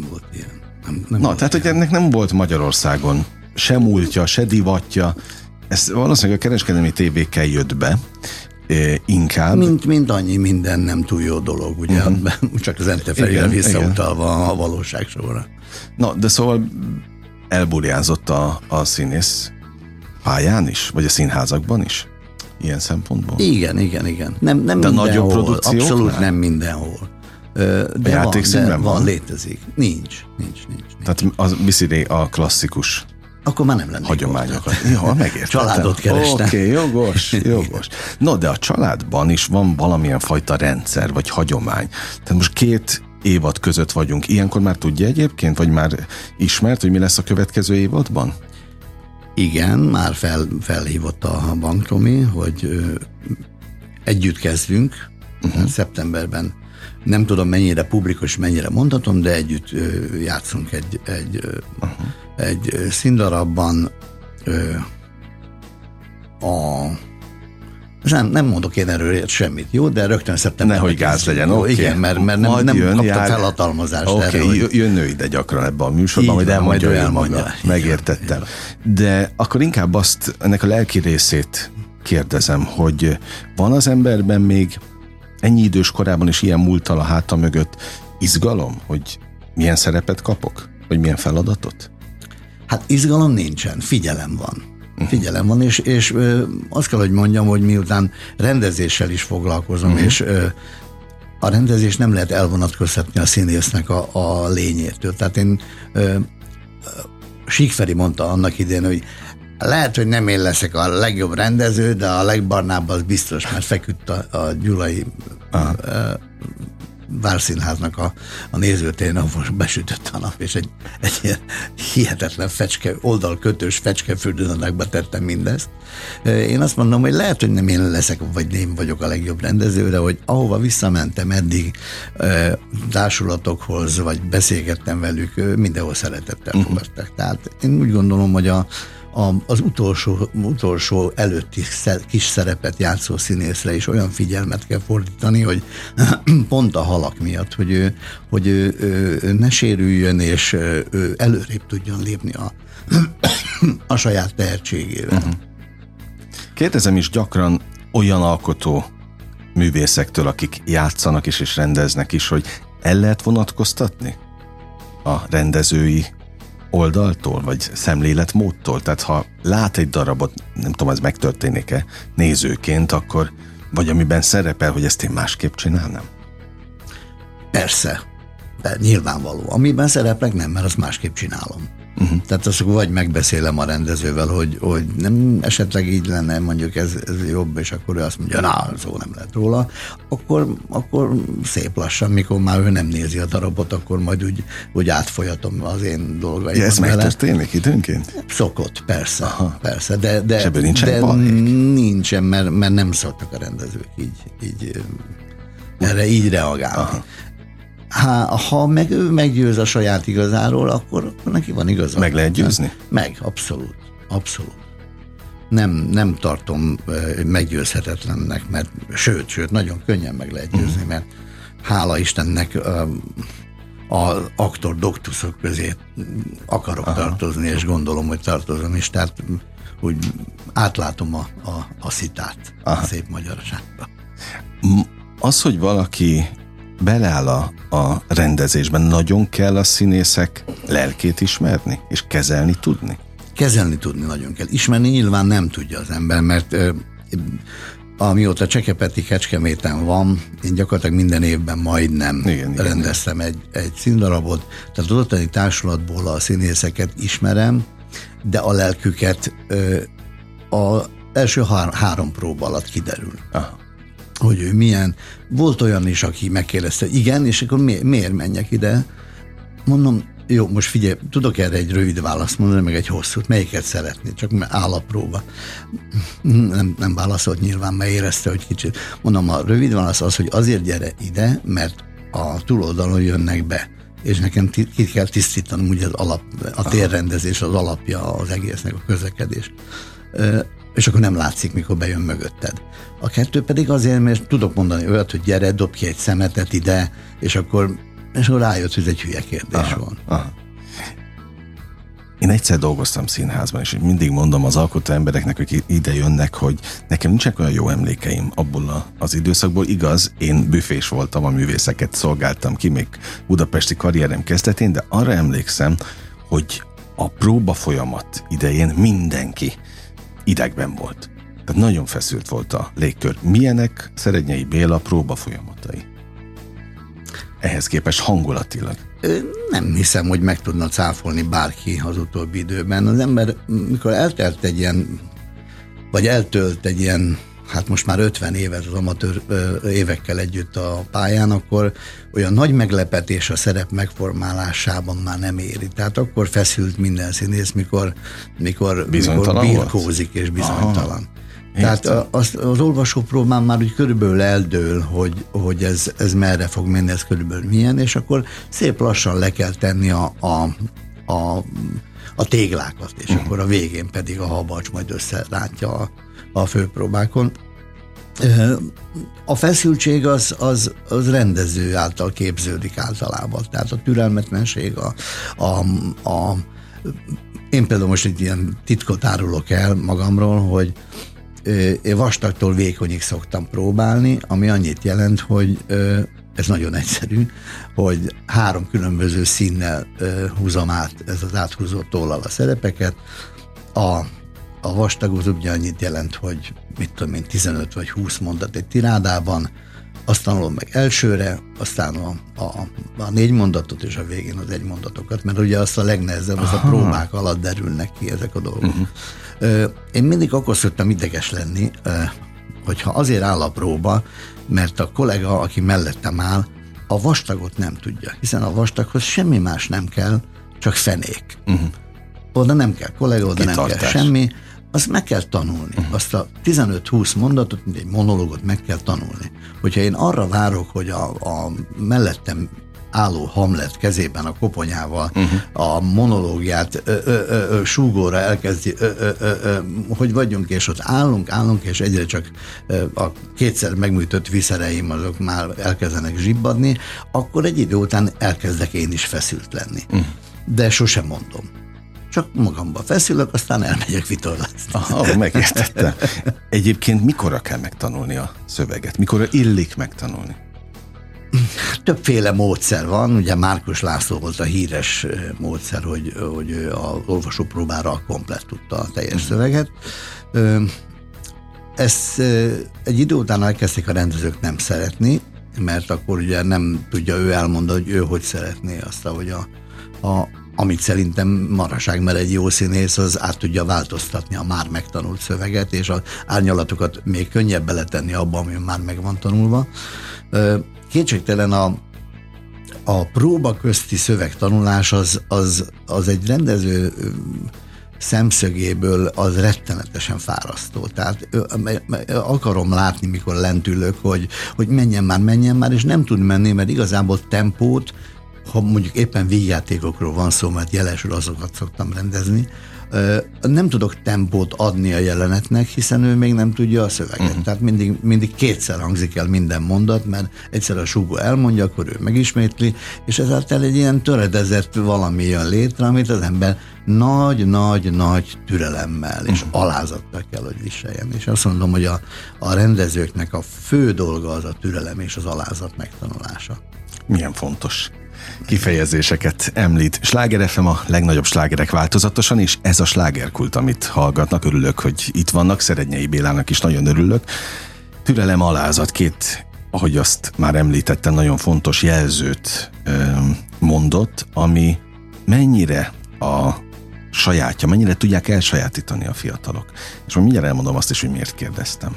volt ilyen. Tehát, hogy ennek nem volt Magyarországon se múltja, se divatja. Ez valószínűleg a kereskedelmi tévékkel jött be, inkább. Mint annyi minden nem túl jó dolog, ugye? Csak Zenthe Ferire visszautalva a valóság sorra. Na, de szóval elburjánzott a színész pályán is, vagy a színházakban is? Ilyen szempontból? Igen. Nem de mindenhol, nagyobb abszolút nem mindenhol. De Játékszínben van? Létezik. Nincs. Tehát az viszidé a klasszikus. Akkor már nem lennék hagyományokat. Ja, megértettem. Családot kerestem. Oké, jogos. No, de a családban is van valamilyen fajta rendszer, vagy hagyomány. Tehát most 2 évad között vagyunk. Ilyenkor már tudja egyébként, vagy már ismert, hogy mi lesz a következő évadban? Igen, már felhívott a Bánk Tomi, hogy együtt kezdünk szeptemberben. Nem tudom mennyire publikus, mennyire mondhatom, de együtt játszunk egy színdarabban. Nem mondok én erről semmit, jó? De rögtön szeptemberben. Nehogy gáz legyen, oké. Igen, mert nem kapta felhatalmazást. Oké, jön ide gyakran ebbe a műsorban, hogy elmondja. Megértettem. De akkor inkább azt, ennek a lelki részét kérdezem, hogy van az emberben még ennyi idős korában is ilyen múlttal a háta mögött izgalom, hogy milyen szerepet kapok? Vagy milyen feladatot? Hát izgalom nincsen, figyelem van, és azt kell, hogy mondjam, hogy miután rendezéssel is foglalkozom, és a rendezés nem lehet elvonatkoztatni a színésznek a lényétől. Tehát én Sík Feri mondta annak idén, hogy lehet, hogy nem én leszek a legjobb rendező, de a legbarnább az biztos, mert feküdt a gyulai Várszínháznak a nézőtérén, ahol besütött a nap, és egy ilyen hihetetlen oldalkötős fecskefürdőnadagba tettem mindezt. Én azt mondom, hogy lehet, hogy nem én leszek, vagy nem vagyok a legjobb rendezőre, hogy ahova visszamentem eddig társulatokhoz, vagy beszélgettem velük, mindenhol szeretettel fogadtak. Tehát én úgy gondolom, hogy az utolsó előtti kis szerepet játszó színészre is olyan figyelmet kell fordítani, hogy pont a halak miatt, hogy ő ne sérüljön, és ő előrébb tudjon lépni a saját tehetségével. Kérdezem is gyakran olyan alkotó művészektől, akik játszanak is és rendeznek is, hogy el lehet vonatkoztatni a rendezői oldaltól, vagy szemléletmódtól? Tehát ha lát egy darabot, nem tudom, ez megtörténik-e nézőként, akkor, vagy amiben szerepel, hogy ezt én másképp csinálnám? Persze. Nyilvánvaló. Amiben szereplek, nem, mert azt másképp csinálom. Tehát azt vagy megbeszélem a rendezővel, hogy nem esetleg így lenne, mondjuk ez jobb, és akkor ő azt mondja, szó nem lehet róla, akkor szép lassan, mikor már ő nem nézi a darabot, akkor majd úgy átfolyatom az én dolgaimat. Ez megtörténik időnként? Szokott, persze, de ebből nincsen, mert nem szoktak a rendezők így erre így reagálni. Aha. Ha meg ő meggyőz a saját igazáról, akkor neki van igaza. Meg lehet győzni? Meg, abszolút. Nem tartom meggyőzhetetlennek, mert sőt, nagyon könnyen meg lehet győzni, mert hála Istennek az aktor doktusok közé akarok tartozni, és gondolom, hogy tartozom is, tehát úgy átlátom a szitát. Aha. A szép magyarságban. Az, hogy valaki beleáll a rendezésben, nagyon kell a színészek lelkét ismerni, és kezelni tudni? Kezelni tudni nagyon kell. Ismerni nyilván nem tudja az ember, mert amióta Csekepeti Kecskeméten van, én gyakorlatilag minden évben majdnem rendeztem egy színdarabot, tehát az ottani társulatból a színészeket ismerem, de a lelküket az első három próba alatt kiderül. Aha. Hogy ő milyen. Volt olyan is, aki megkérdezte, igen, és akkor miért menjek ide? Mondom, jó, most figyelj, tudok erre egy rövid választ mondani, meg egy hosszút, melyiket szeretné, csak áll a próba. Nem válaszolt nyilván, mert érezte, hogy kicsit. Mondom, a rövid válasz az, hogy azért gyere ide, mert a túloldalon jönnek be, és nekem ki kell tisztítanom, ugye az alap, a térrendezés az alapja az egésznek, a közlekedés. És akkor nem látszik, mikor bejön mögötted. A kettő pedig azért, mert tudok mondani olyat, hogy gyere, dobd ki egy szemetet ide, és akkor rájött, hogy ez egy hülye kérdés. Aha, van. Aha. Én egyszer dolgoztam színházban, és mindig mondom az alkotó embereknek, akik ide jönnek, hogy nekem nincsenek olyan jó emlékeim abból az időszakból. Igaz, én büfés voltam, a művészeket szolgáltam ki, még budapesti karrierem kezdetén, de arra emlékszem, hogy a próba folyamat idején mindenki idegben volt. Tehát nagyon feszült volt a légkör. Milyenek Szerednyey Béla próba folyamatai? Ehhez képest hangulatilag. Nem hiszem, hogy meg tudna cáfolni bárki az utóbbi időben. Az ember, mikor eltölt egy ilyen, hát most már 50 évet az amatőr évekkel együtt a pályán, akkor olyan nagy meglepetés a szerep megformálásában már nem éri. Tehát akkor feszült minden színész, mikor birkózik és bizonytalan. Aha. Tehát az olvasópróbán már úgy körülbelül eldől, hogy ez merre fog menni, ez körülbelül milyen, és akkor szép lassan le kell tenni a téglákat, és akkor a végén pedig a habacs majd összerátja a főpróbákon. A feszültség az rendező által képződik általában. Tehát a türelmetlenség, én például most egy ilyen titkot árulok el magamról, hogy én vastagtól vékonyig szoktam próbálni, ami annyit jelent, hogy ez nagyon egyszerű, hogy 3 különböző színnel húzom át, ez az áthúzó tollal a szerepeket. A vastag az ugye annyit jelent, hogy mit tudom én, 15 vagy 20 mondat egy tirádában, azt tanulom meg elsőre, aztán a 4 mondatot, és a végén az 1 mondatokat, mert ugye azt a legnehezebb, az a próbák alatt derülnek ki ezek a dolgok. Uh-huh. Én mindig akkor szoktam ideges lenni, hogyha azért áll a próba, mert a kollega, aki mellettem áll, a vastagot nem tudja, hiszen a vastaghoz semmi más nem kell, csak fenék. Uh-huh. Oda nem kell kollega, oda kitartás, nem kell semmi, azt meg kell tanulni. Uh-huh. Azt a 15-20 mondatot, mint egy monológot meg kell tanulni. Hogyha én arra várok, hogy a mellettem álló Hamlet kezében a koponyával a monológiát súgóra elkezdi, hogy vagyunk, és ott állunk, és egyre csak a kétszer megműtött viszereim azok már elkezdenek zsibbadni, akkor egy idő után elkezdek én is feszült lenni. Uh-huh. De sosem mondom. Csak magamba feszülök, aztán elmegyek vitorlázni. Megértettem. Egyébként mikorra kell megtanulni a szöveget? Mikorra illik megtanulni? Többféle módszer van, ugye Márkus László volt a híres módszer, hogy az olvasópróbára a komplett tudta a teljes szöveget. Ezt egy idő után elkezdték a rendezők nem szeretni, mert akkor ugye nem tudja ő elmondani, hogy ő hogy szeretné azt, hogy amit szerintem maraság, mert egy jó színész az át tudja változtatni a már megtanult szöveget, és az árnyalatokat még könnyebb beletenni abba, ami már meg van tanulva. Kétségtelen a próba közti szövegtanulás az egy rendező szemszögéből az rettenetesen fárasztó. Tehát akarom látni, mikor lentülök, hogy menjen már, és nem tud menni, mert igazából tempót ha mondjuk éppen vígjátékokról van szó, mert jelesül azokat szoktam rendezni, nem tudok tempót adni a jelenetnek, hiszen ő még nem tudja a szöveget. Uh-huh. Tehát mindig kétszer hangzik el minden mondat, mert egyszer a súgó elmondja, akkor ő megismétli, és ezáltal egy ilyen töredezett valami jön létre, amit az ember nagy-nagy-nagy türelemmel és alázattal kell, hogy viseljen. És azt mondom, hogy a rendezőknek a fő dolga az a türelem és az alázat megtanulása. Milyen fontos kifejezéseket említ. Sláger FM, a legnagyobb slágerek változatosan, és ez a slágerkult, amit hallgatnak. Örülök, hogy itt vannak, Szerednyey Bélának is nagyon örülök. Türelem, alázat, két, ahogy azt már említettem, nagyon fontos jelzőt mondott, ami mennyire a sajátja, mennyire tudják elsajátítani a fiatalok. És most mindjárt elmondom azt is, hogy miért kérdeztem.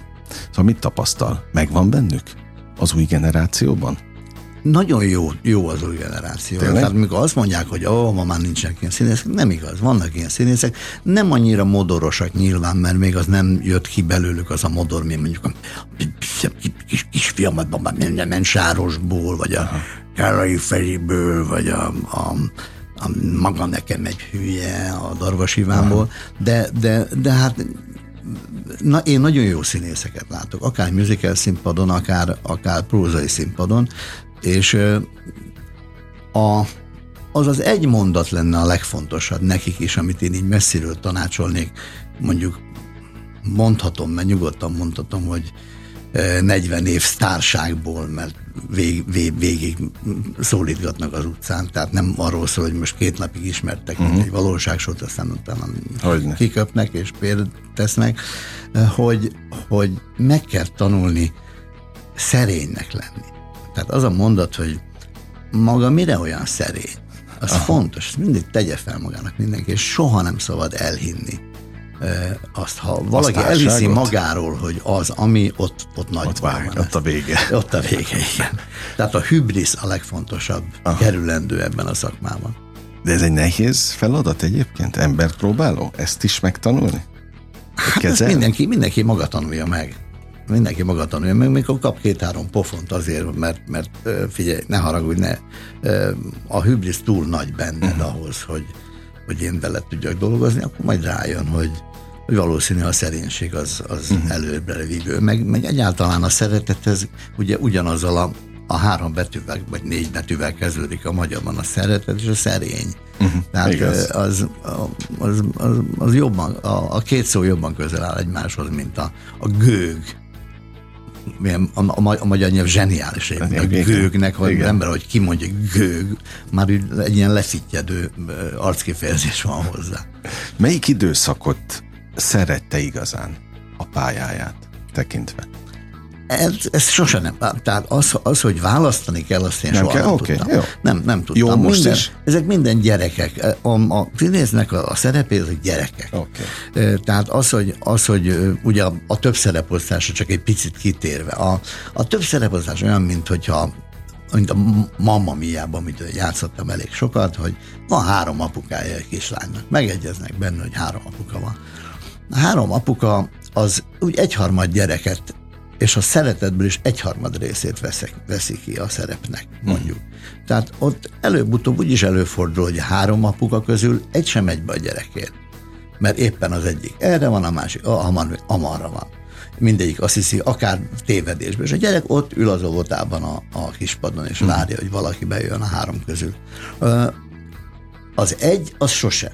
Szóval mit tapasztal? Megvan bennük az új generációban? Nagyon jó az új generáció. Tényleg? Tehát amikor azt mondják, hogy ma már nincsenek ilyen színészek, nem igaz, vannak ilyen színészek, nem annyira modorosak nyilván, mert még az nem jött ki belőlük az a modor, mint mondjuk a kisfiamatban már nem Sárosból, vagy a Kárai Feriből, vagy a Maga nekem egy hülye a Darvas Ivánból, de hát én nagyon jó színészeket látok, akár musical színpadon, akár prózai színpadon, és az egy mondat lenne a legfontosabb nekik is, amit én így messziről tanácsolnék, mondjuk mondhatom, mert nyugodtan mondhatom, hogy 40 év sztárságból, mert végig szólítgatnak az utcán, tehát nem arról szól, hogy most két napig ismertek egy valóságsót, aztán utána kiköpnek és tesznek, hogy meg kell tanulni szerénynek lenni. Tehát az a mondat, hogy maga mire olyan szerény, az fontos, mindig tegye fel magának mindenki, és soha nem szabad elhinni azt, ha valaki elhiszi magáról, hogy az, ami ott nagy baj van. Ott a vége. Ott a vége, igen. Tehát a hübrisz a legfontosabb kerülendő ebben a szakmában. De ez egy nehéz feladat egyébként? Embert próbáló? Ezt is megtanulni? Hát mindenki maga tanulja meg. Mindenki maga tanulja meg, mikor kap 2-3 pofont azért, mert figyelj, ne haragudj, a hübrisz túl nagy benned ahhoz, hogy én vele tudjak dolgozni, akkor majd rájön, hogy valószínű a szerénység az előbbre vívő. Meg egyáltalán a szeretet, ez ugye ugyanazzal a 3 betűvel, vagy 4 betűvel kezdődik a magyarban, a szeretet és a szerény. Tehát az jobban, a két szó jobban közel áll egymáshoz, mint a gőg. A magyar nyelv zseniális, a gőgnek, hogy az ember, hogy kimondja gőg, már egy ilyen leszittyedő arckifejezés van hozzá. Melyik időszakot szerette igazán a pályáját tekintve? Ez sose nem. Tehát az, hogy választani kell, azt én nem soha nem tudtam. Okay, nem tudtam. Jó, most is. Ezek minden gyerekek. A színésznek a szerepé, azok gyerekek. Okay. Tehát az, hogy ugye a több szereposztásra csak egy picit kitérve. A több szereposztás olyan, mint a Mamma Mia-ban, amit játszottam elég sokat, hogy van 3 apukája a kislánynak. Megegyeznek benne, hogy 3 apuka van. A 3 apuka az úgy 1/3 gyereket, és a szeretetből is 1/3 részét veszi ki a szerepnek, mondjuk. Tehát ott előbb-utóbb úgy is előfordul, hogy 3 apuka közül egy sem megy be a gyerekért. Mert éppen az egyik erre van, a másik amarra van. Mindegyik azt hiszi, akár tévedésben. És a gyerek ott ül az óvotában a kispadon, és várja, hogy valaki bejön a 3 közül. Az egy, az sose.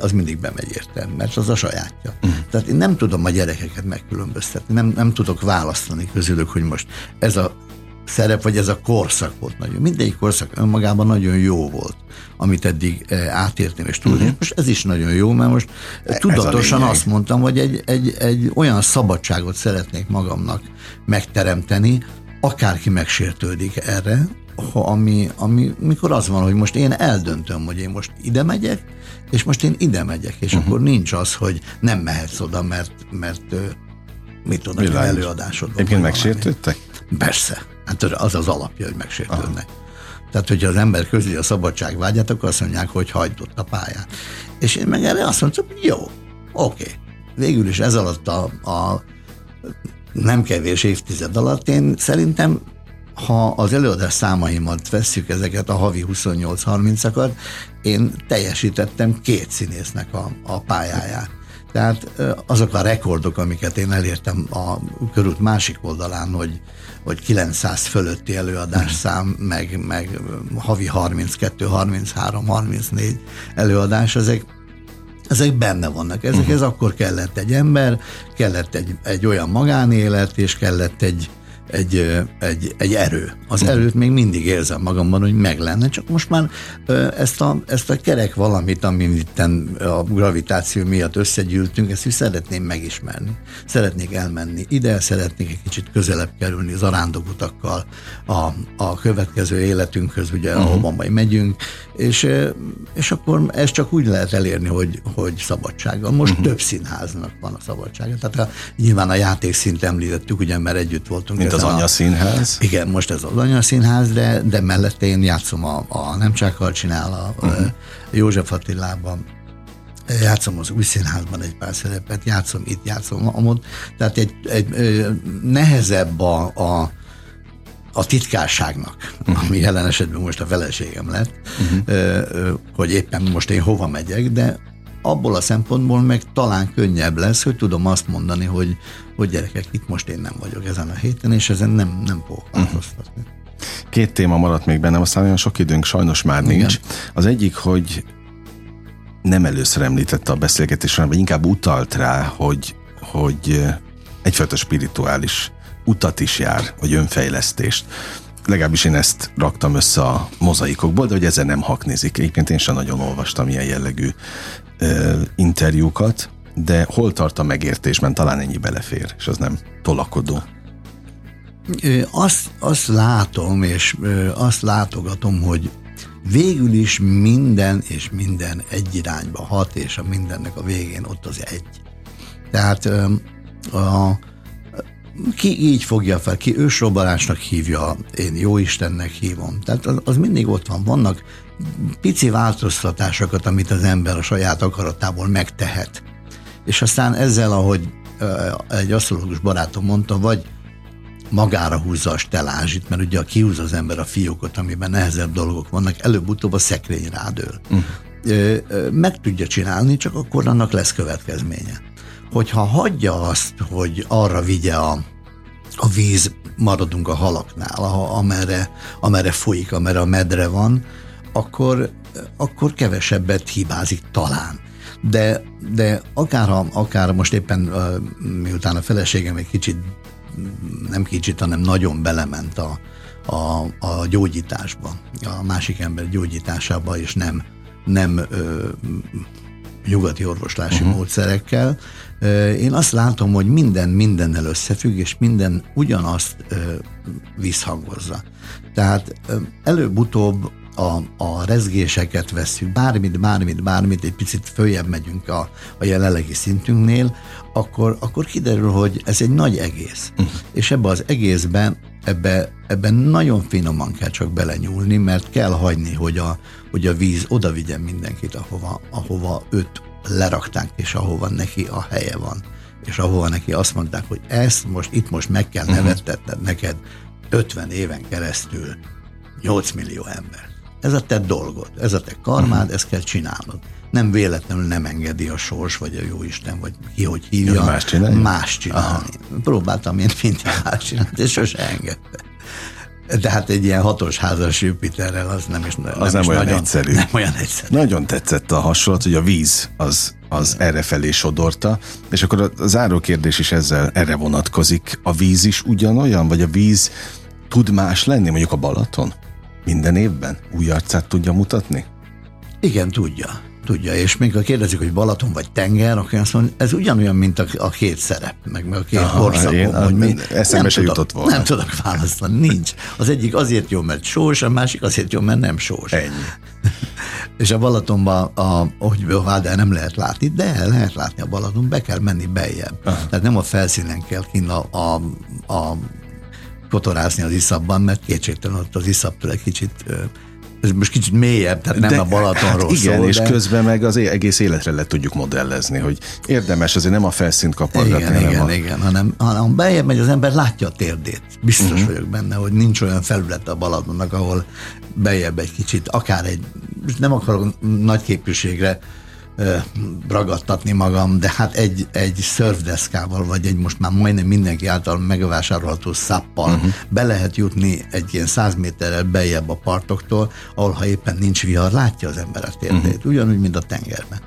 Az mindig bemegy érte, mert az a sajátja. Tehát én nem tudom a gyerekeket megkülönböztetni, nem tudok választani közülük, hogy most ez a szerep, vagy ez a korszak volt nagyon. Mindegyik korszak önmagában nagyon jó volt, amit eddig átértem és tudom. Most ez is nagyon jó, mert most tudatosan azt mondtam, hogy egy olyan szabadságot szeretnék magamnak megteremteni, akárki megsértődik erre, mikor az van, hogy most én eldöntöm, hogy én most ide megyek, és most én ide megyek, és akkor nincs az, hogy nem mehetsz oda, mert mit tudom, hogy előadásodban. Egyébként megsértődtek? Persze. Hát az az alapja, hogy megsértődnek. Aha. Tehát, hogyha az ember közli a szabadságvágyát, akkor azt mondják, hogy hagyd ott a pályát. És én meg erre azt mondtam, hogy jó, oké. Végül is ez alatt a nem kevés évtized alatt én szerintem ha az előadás számaimat vesszük, ezeket a havi 28-30-akat, én teljesítettem 2 színésznek a pályáját. Tehát azok a rekordok, amiket én elértem a körút másik oldalán, hogy 900 fölötti előadásszám, meg havi 32, 33, 34 előadás, ezek benne vannak. Ezekhez akkor kellett egy ember, kellett egy olyan magánélet, és kellett egy erő. Az erőt még mindig érzem magamban, hogy meg lenne, csak most már ezt a kerek valamit, amin itten a gravitáció miatt összegyűltünk, ezt is szeretném megismerni. Szeretnék elmenni ide, szeretnék egy kicsit közelebb kerülni zarándokutakkal a következő életünkhöz, ugye, ahova majd megyünk, és akkor ezt csak úgy lehet elérni, hogy szabadsággal. Most több színháznak van a szabadsága. Tehát nyilván a játékszint említettük, ugye, mert együtt voltunk. Mint az anyaszínház. Igen, most ez az anyaszínház, de mellette én játszom a Nemcsákkal csinál, a József Attilában, játszom az új színházban egy pár szerepet, játszom itt, játszom amott. Tehát egy nehezebb a titkárságnak, ami jelen esetben most a feleségem lett, hogy éppen most én hova megyek, de abból a szempontból meg talán könnyebb lesz, hogy tudom azt mondani, hogy gyerekek, itt most én nem vagyok ezen a héten, és ezen nem fogok változtatni. 2 téma maradt még bennem, aztán olyan sok időnk sajnos már nincs. Az egyik, hogy nem először említette a beszélgetésen, vagy inkább utalt rá, hogy egyfajta spirituális utat is jár, vagy önfejlesztést. Legalábbis én ezt raktam össze a mozaikokból, de hogy ezzel nem haknézik. Egyébként én sem nagyon olvastam ilyen jellegű interjúkat, de hol tart a megértésben? Talán ennyi belefér, és az nem tolakodó. Azt látom, és azt látogatom, hogy végül is minden és minden egy irányba hat, és a mindennek a végén ott az egy. Tehát ki így fogja fel, ki ősrobbanásnak hívja, én Jóistennek hívom. Tehát az mindig ott van. Vannak pici változtatásokat, amit az ember a saját akaratából megtehet. És aztán ezzel, ahogy egy asztrológus barátom mondta, vagy magára húzza a stelázsit, mert ugye kihúz az ember a fiókot, amiben nehezebb dolgok vannak, előbb-utóbb a szekrény rádől. Meg tudja csinálni, csak akkor annak lesz következménye. Hogyha hagyja azt, hogy arra vigye a víz, maradunk a halaknál, amerre folyik, amerre a medre van, akkor kevesebbet hibázik talán. De akár most éppen, miután a feleségem egy kicsit, nem kicsit, hanem nagyon belement a gyógyításba, a másik ember gyógyításába, és nem nyugati orvoslási módszerekkel. Én azt látom, hogy minden mindennel összefügg, és minden ugyanazt visszhangozza. Tehát előbb-utóbb a rezgéseket vesszük, bármit, egy picit följebb megyünk a jelenlegi szintünknél, akkor kiderül, hogy ez egy nagy egész. És ebbe az egészben, ebben nagyon finoman kell csak belenyúlni, mert kell hagyni, hogy a víz oda vigyen mindenkit, ahova őt lerakták, és ahova neki a helye van. És ahova neki azt mondták, hogy ezt most, itt most meg kell nevettetned neked 50 éven keresztül 8 millió ember. Ez a te dolgod, ez a te karmád, ezt kell csinálnod. Nem véletlenül nem engedi a sors, vagy a Jóisten, vagy ki, hogy hívja. Más csinálni. Próbáltam én mindig más csinálni, és sose engedte. De hát egy ilyen 6-os házas Jupiterrel az nem olyan egyszerű. Nagyon tetszett a hasonlat, hogy a víz az errefelé sodorta, és akkor a záró kérdés is ezzel erre vonatkozik. A víz is ugyanolyan, vagy a víz tud más lenni, mondjuk a Balaton? Minden évben új arcát tudja mutatni? Igen, tudja. És még ha kérdezik, hogy Balaton vagy tenger, akkor azt mondja, ez ugyanolyan, mint a 2 szerep, meg a 2 korszakon. Eszembe se jutott volna. Nem tudok választani, nincs. Az egyik azért jó, mert sós, a másik azért jó, mert nem sós. Ennyi. És a Balatonban, nem lehet látni, de lehet látni a Balaton, be kell menni beljebb. Tehát nem a felszínen kell kint kotorászni az iszapban, mert kétségtelen ott az iszaptól egy kicsit Ez most kicsit mélyebb, tehát nem de, a Balatonról hát igen, szól. És de... közben meg az egész életre le tudjuk modellezni, hogy érdemes azért nem a felszínt kapargatni. Igen, hanem beljebb megy az ember, látja a térdét. Biztos vagyok benne, hogy nincs olyan felület a Balatonnak, ahol beljebb egy kicsit, akár egy, nem akarok nagy képűségre ragadtatni magam, de hát egy szörfdeszkával, vagy egy most már majdnem mindenki által megvásárolható szappal be lehet jutni egy ilyen 100 méterrel beljebb a partoktól, ahol ha éppen nincs vihar, látja az ember a térdét, ugyanúgy, mint a tengerben.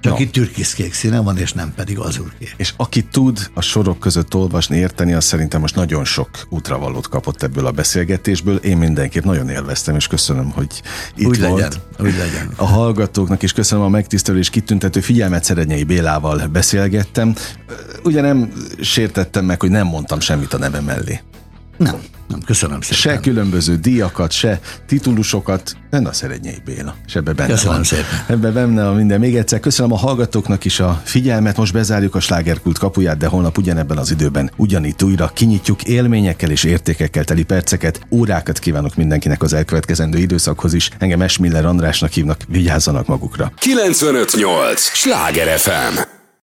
Csak itt türkiszkék színe van, és nem pedig azurkék. És aki tud a sorok között olvasni, érteni, az szerintem most nagyon sok útravalót kapott ebből a beszélgetésből. Én mindenképp nagyon élveztem, és köszönöm, hogy itt úgy volt. Úgy legyen. A hallgatóknak is köszönöm a megtisztelő és kitüntető figyelmet. Szerednyey Bélával beszélgettem. Ugye nem sértettem meg, hogy nem mondtam semmit a neve mellé. Nem, köszönöm szépen. Se különböző díjakat, se titulusokat, nem a Szerednyey Béla. Köszönöm szépen. Ebben benne a minden. Még egyszer köszönöm a hallgatóknak is a figyelmet. Most bezárjuk a slágerkult kapuját, de holnap ugyanebben az időben ugyanitt újra kinyitjuk élményekkel és értékekkel teli perceket. Órákat kívánok mindenkinek az elkövetkezendő időszakhoz is. Engem S. Miller Andrásnak hívnak, vigyázzanak magukra. 95.8 Sláger FM.